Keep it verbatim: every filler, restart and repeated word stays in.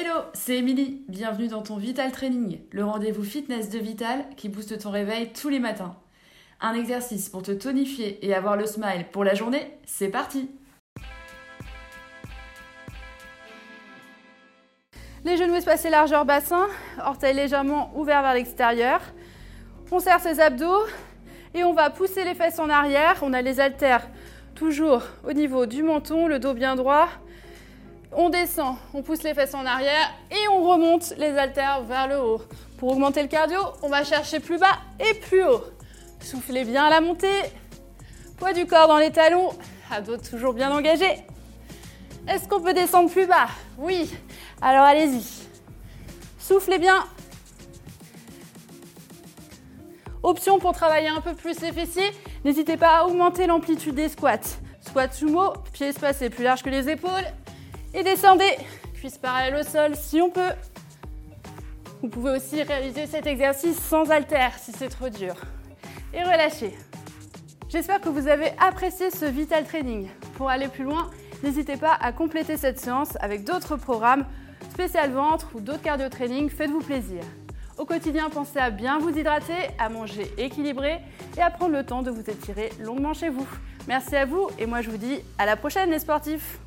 Hello, c'est Émilie, bienvenue dans ton Vital Training, le rendez-vous fitness de Vital qui booste ton réveil tous les matins. Un exercice pour te tonifier et avoir le smile pour la journée, c'est parti! Les genoux espacés largeur bassin, orteils légèrement ouverts vers l'extérieur. On serre ses abdos et on va pousser les fesses en arrière. On a les haltères toujours au niveau du menton, le dos bien droit. On descend, on pousse les fesses en arrière et on remonte les haltères vers le haut. Pour augmenter le cardio, on va chercher plus bas et plus haut. Soufflez bien à la montée. Poids du corps dans les talons, abdos toujours bien engagés. Est-ce qu'on peut descendre plus bas? Oui. Alors allez-y. Soufflez bien. Option pour travailler un peu plus les fessiers, n'hésitez pas à augmenter l'amplitude des squats. Squat sumo, pieds espacés plus larges que les épaules. Et descendez, cuisses parallèles au sol si on peut. Vous pouvez aussi réaliser cet exercice sans haltères si c'est trop dur. Et relâchez. J'espère que vous avez apprécié ce Vital Training. Pour aller plus loin, n'hésitez pas à compléter cette séance avec d'autres programmes spécial ventre ou d'autres cardio training, faites-vous plaisir. Au quotidien, pensez à bien vous hydrater, à manger équilibré et à prendre le temps de vous étirer longuement chez vous. Merci à vous et moi je vous dis à la prochaine les sportifs!